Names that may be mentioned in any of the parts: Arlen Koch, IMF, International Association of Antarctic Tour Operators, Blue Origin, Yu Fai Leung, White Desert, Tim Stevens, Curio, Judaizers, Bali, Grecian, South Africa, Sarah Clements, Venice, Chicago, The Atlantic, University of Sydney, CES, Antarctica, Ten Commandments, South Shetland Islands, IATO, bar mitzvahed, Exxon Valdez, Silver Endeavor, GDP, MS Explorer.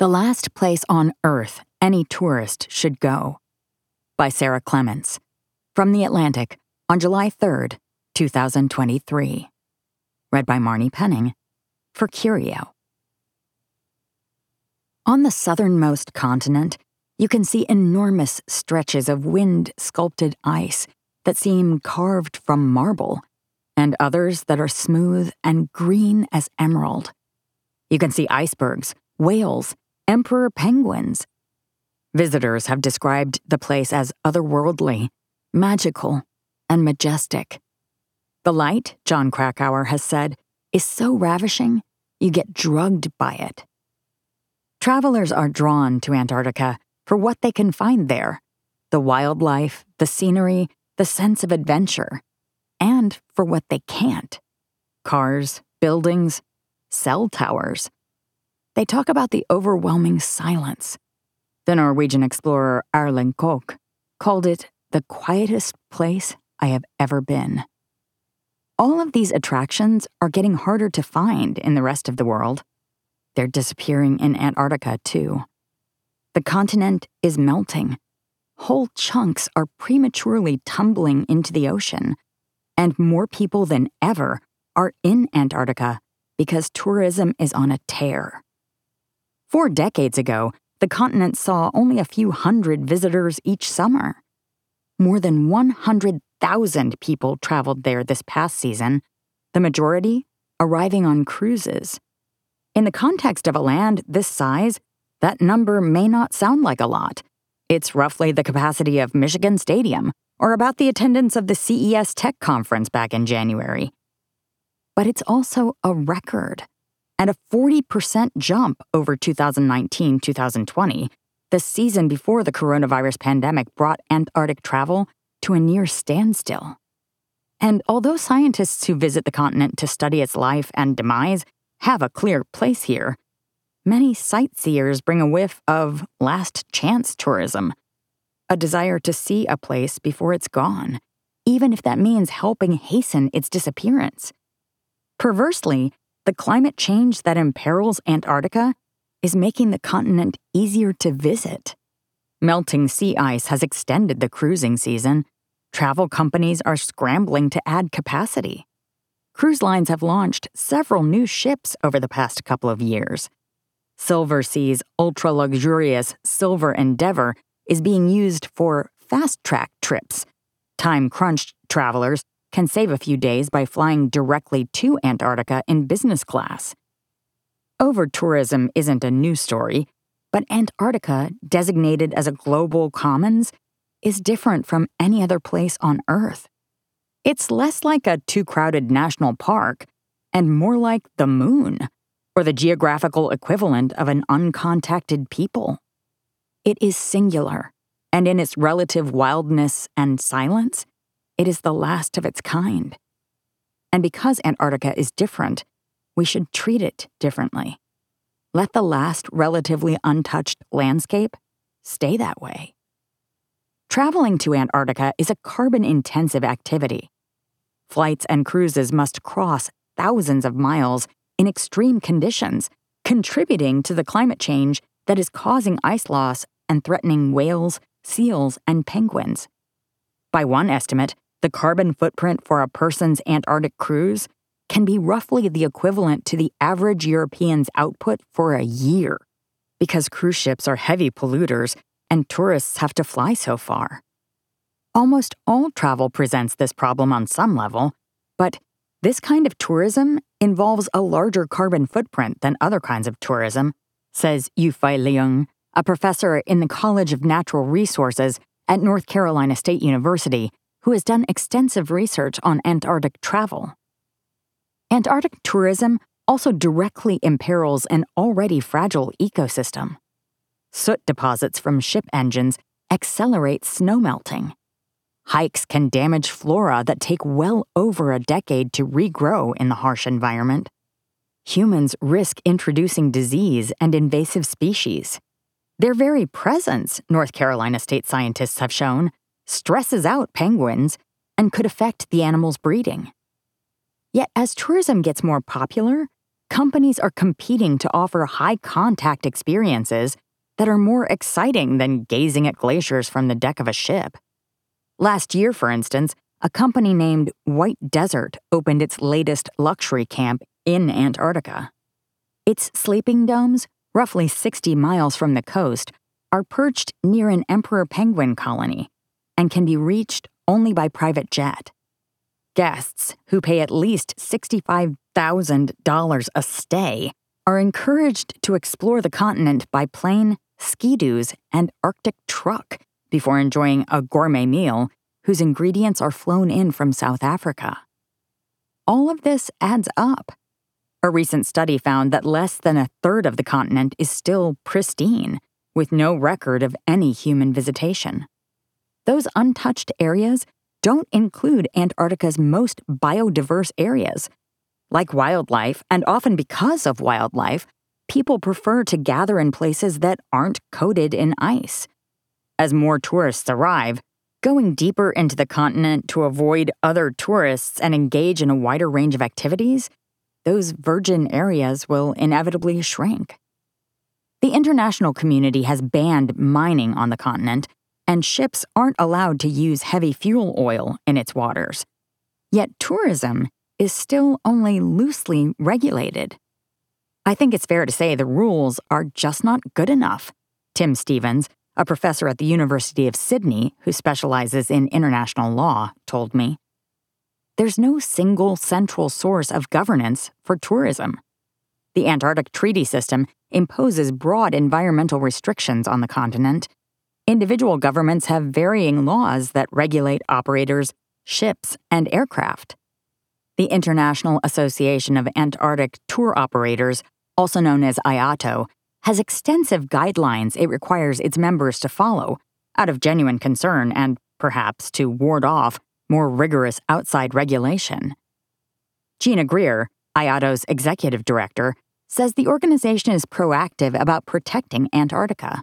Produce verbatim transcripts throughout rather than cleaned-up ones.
The Last Place on Earth Any Tourist Should Go, by Sarah Clements, from The Atlantic, on July third, two thousand twenty-three. Read by Marnie Penning, for Curio. On the southernmost continent, you can see enormous stretches of wind-sculpted ice that seem carved from marble, and others that are smooth and green as emerald. You can see icebergs, whales, emperor penguins. Visitors have described the place as otherworldly, magical, and majestic. The light, John Krakauer has said, is so ravishing, you get drugged by it. Travelers are drawn to Antarctica for what they can find there, the wildlife, the scenery, the sense of adventure, and for what they can't: cars, buildings, cell towers. They talk about the overwhelming silence. The Norwegian explorer Arlen Koch called it the quietest place I have ever been. All of these attractions are getting harder to find in the rest of the world. They're disappearing in Antarctica, too. The continent is melting. Whole chunks are prematurely tumbling into the ocean, and more people than ever are in Antarctica because tourism is on a tear. Four decades ago, the continent saw only a few hundred visitors each summer. More than one hundred thousand people traveled there this past season, the majority arriving on cruises. In the context of a land this size, that number may not sound like a lot. It's roughly the capacity of Michigan Stadium, or about the attendance of the C E S Tech Conference back in January. But it's also a record, and a forty percent jump over two thousand nineteen to two thousand twenty, the season before the coronavirus pandemic brought Antarctic travel to a near standstill. And although scientists who visit the continent to study its life and demise have a clear place here, many sightseers bring a whiff of last chance tourism, a desire to see a place before it's gone, even if that means helping hasten its disappearance. Perversely, the climate change that imperils Antarctica is making the continent easier to visit. Melting sea ice has extended the cruising season. Travel companies are scrambling to add capacity. Cruise lines have launched several new ships over the past couple of years. Silver Sea's ultra-luxurious Silver Endeavor is being used for fast-track trips. Time-crunched travelers can save a few days by flying directly to Antarctica in business class. Over-tourism isn't a new story, but Antarctica, designated as a global commons, is different from any other place on Earth. It's less like a too-crowded national park and more like the moon, or the geographical equivalent of an uncontacted people. It is singular, and in its relative wildness and silence, it is the last of its kind. And because Antarctica is different, we should treat it differently. Let the last relatively untouched landscape stay that way. Traveling to Antarctica is a carbon-intensive activity. Flights and cruises must cross thousands of miles in extreme conditions, contributing to the climate change that is causing ice loss and threatening whales, seals, and penguins. By one estimate, the carbon footprint for a person's Antarctic cruise can be roughly the equivalent to the average European's output for a year, because cruise ships are heavy polluters and tourists have to fly so far. Almost all travel presents this problem on some level, but this kind of tourism involves a larger carbon footprint than other kinds of tourism, says Yu Fai Leung, a professor in the College of Natural Resources at North Carolina State University, who has done extensive research on Antarctic travel. Antarctic tourism also directly imperils an already fragile ecosystem. Soot deposits from ship engines accelerate snowmelting. Hikes can damage flora that take well over a decade to regrow in the harsh environment. Humans risk introducing disease and invasive species. Their very presence, North Carolina state scientists have shown, stresses out penguins and could affect the animal's breeding. Yet as tourism gets more popular, companies are competing to offer high-contact experiences that are more exciting than gazing at glaciers from the deck of a ship. Last year, for instance, a company named White Desert opened its latest luxury camp in Antarctica. Its sleeping domes, roughly sixty miles from the coast, are perched near an emperor penguin colony and can be reached only by private jet. Guests, who pay at least sixty-five thousand dollars a stay, are encouraged to explore the continent by plane, ski-doos, and Arctic truck before enjoying a gourmet meal whose ingredients are flown in from South Africa. All of this adds up. A recent study found that less than a third of the continent is still pristine, with no record of any human visitation. Those untouched areas don't include Antarctica's most biodiverse areas. Like wildlife, and often because of wildlife, people prefer to gather in places that aren't coated in ice. As more tourists arrive, going deeper into the continent to avoid other tourists and engage in a wider range of activities, those virgin areas will inevitably shrink. The international community has banned mining on the continent, and ships aren't allowed to use heavy fuel oil in its waters. Yet tourism is still only loosely regulated. I think it's fair to say the rules are just not good enough. Tim Stevens, a professor at the University of Sydney who specializes in international law, told me. There's no single central source of governance for tourism. The Antarctic Treaty System imposes broad environmental restrictions on the continent. Individual governments have varying laws that regulate operators, ships, and aircraft. The International Association of Antarctic Tour Operators, also known as IATO, has extensive guidelines it requires its members to follow, out of genuine concern and, perhaps, to ward off more rigorous outside regulation. Gina Greer, IATO's executive director, says the organization is proactive about protecting Antarctica.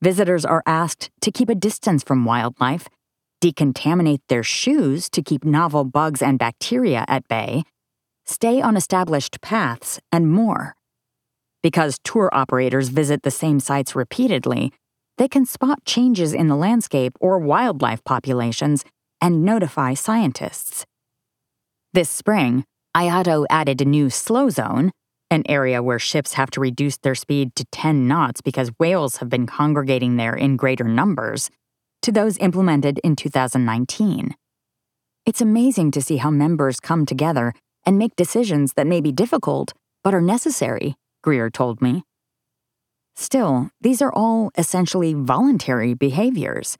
Visitors are asked to keep a distance from wildlife, decontaminate their shoes to keep novel bugs and bacteria at bay, stay on established paths, and more. Because tour operators visit the same sites repeatedly, they can spot changes in the landscape or wildlife populations and notify scientists. This spring, IATO added a new slow zone, an area where ships have to reduce their speed to ten knots because whales have been congregating there in greater numbers, to those implemented in two thousand nineteen. It's amazing to see how members come together and make decisions that may be difficult but are necessary, Greer told me. Still, these are all essentially voluntary behaviors,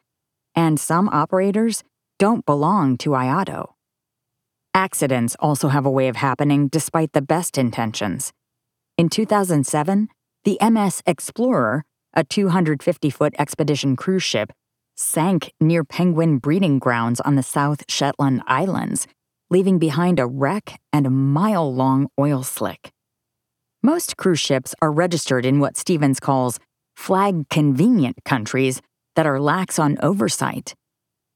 and some operators don't belong to IATO. Accidents also have a way of happening despite the best intentions. In two thousand seven, the M S Explorer, a two hundred fifty foot expedition cruise ship, sank near penguin breeding grounds on the South Shetland Islands, leaving behind a wreck and a mile-long oil slick. Most cruise ships are registered in what Stevens calls flag-convenient countries that are lax on oversight.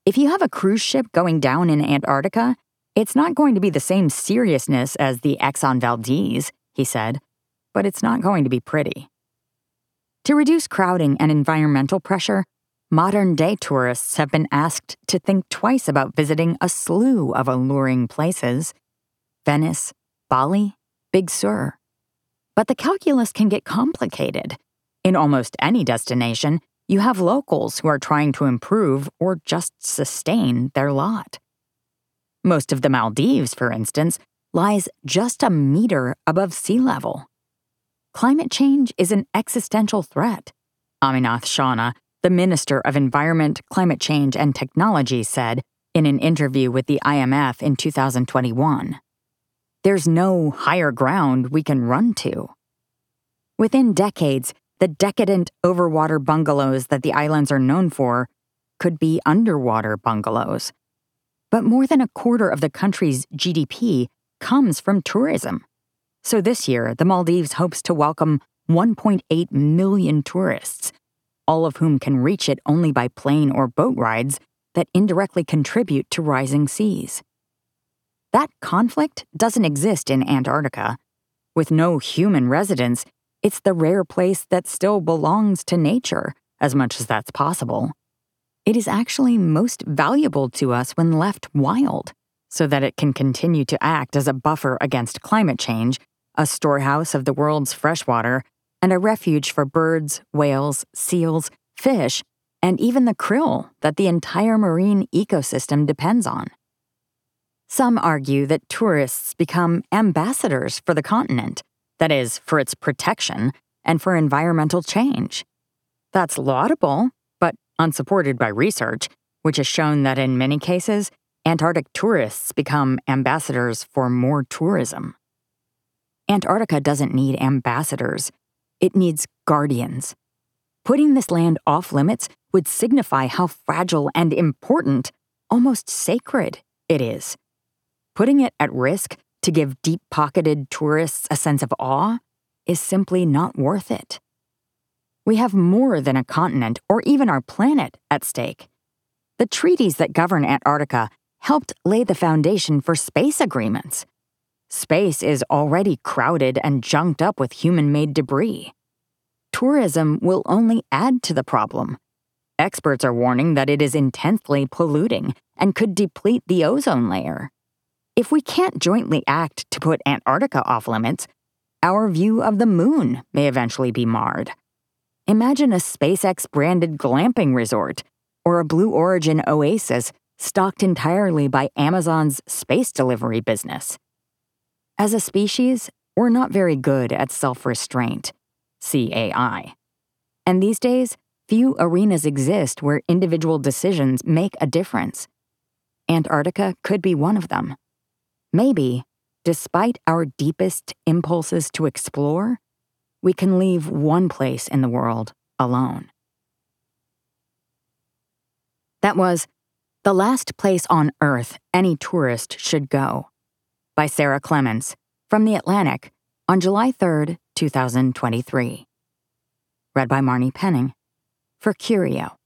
If you have a cruise ship going down in Antarctica, it's not going to be the same seriousness as the Exxon Valdez, he said, but it's not going to be pretty. To reduce crowding and environmental pressure, modern-day tourists have been asked to think twice about visiting a slew of alluring places: Venice, Bali, Big Sur. But the calculus can get complicated. In almost any destination, you have locals who are trying to improve or just sustain their lot. Most of the Maldives, for instance, lies just a meter above sea level. Climate change is an existential threat, Aminath Shauna, the Minister of Environment, Climate Change, and Technology, said in an interview with the I M F in two thousand twenty-one. There's no higher ground we can run to. Within decades, the decadent overwater bungalows that the islands are known for could be underwater bungalows. But more than a quarter of the country's G D P comes from tourism. So this year, the Maldives hopes to welcome one point eight million tourists, all of whom can reach it only by plane or boat rides that indirectly contribute to rising seas. That conflict doesn't exist in Antarctica. With no human residents, it's the rare place that still belongs to nature, as much as that's possible. It is actually most valuable to us when left wild, so that it can continue to act as a buffer against climate change, a storehouse of the world's freshwater, and a refuge for birds, whales, seals, fish, and even the krill that the entire marine ecosystem depends on. Some argue that tourists become ambassadors for the continent, that is, for its protection and for environmental change. That's laudable, but unsupported by research, which has shown that in many cases, Antarctic tourists become ambassadors for more tourism. Antarctica doesn't need ambassadors. It needs guardians. Putting this land off limits would signify how fragile and important, almost sacred, it is. Putting it at risk to give deep-pocketed tourists a sense of awe is simply not worth it. We have more than a continent or even our planet at stake. The treaties that govern Antarctica helped lay the foundation for space agreements. Space is already crowded and junked up with human-made debris. Tourism will only add to the problem. Experts are warning that it is intensely polluting and could deplete the ozone layer. If we can't jointly act to put Antarctica off limits, our view of the moon may eventually be marred. Imagine a SpaceX-branded glamping resort or a Blue Origin oasis stocked entirely by Amazon's space delivery business. As a species, we're not very good at self-restraint, C A I. And these days, few arenas exist where individual decisions make a difference. Antarctica could be one of them. Maybe, despite our deepest impulses to explore, we can leave one place in the world alone. That was The Last Place on Earth Any Tourist Should Go by Sarah Clements from The Atlantic on July third, two thousand twenty-three. Read by Marnie Penning for Curio.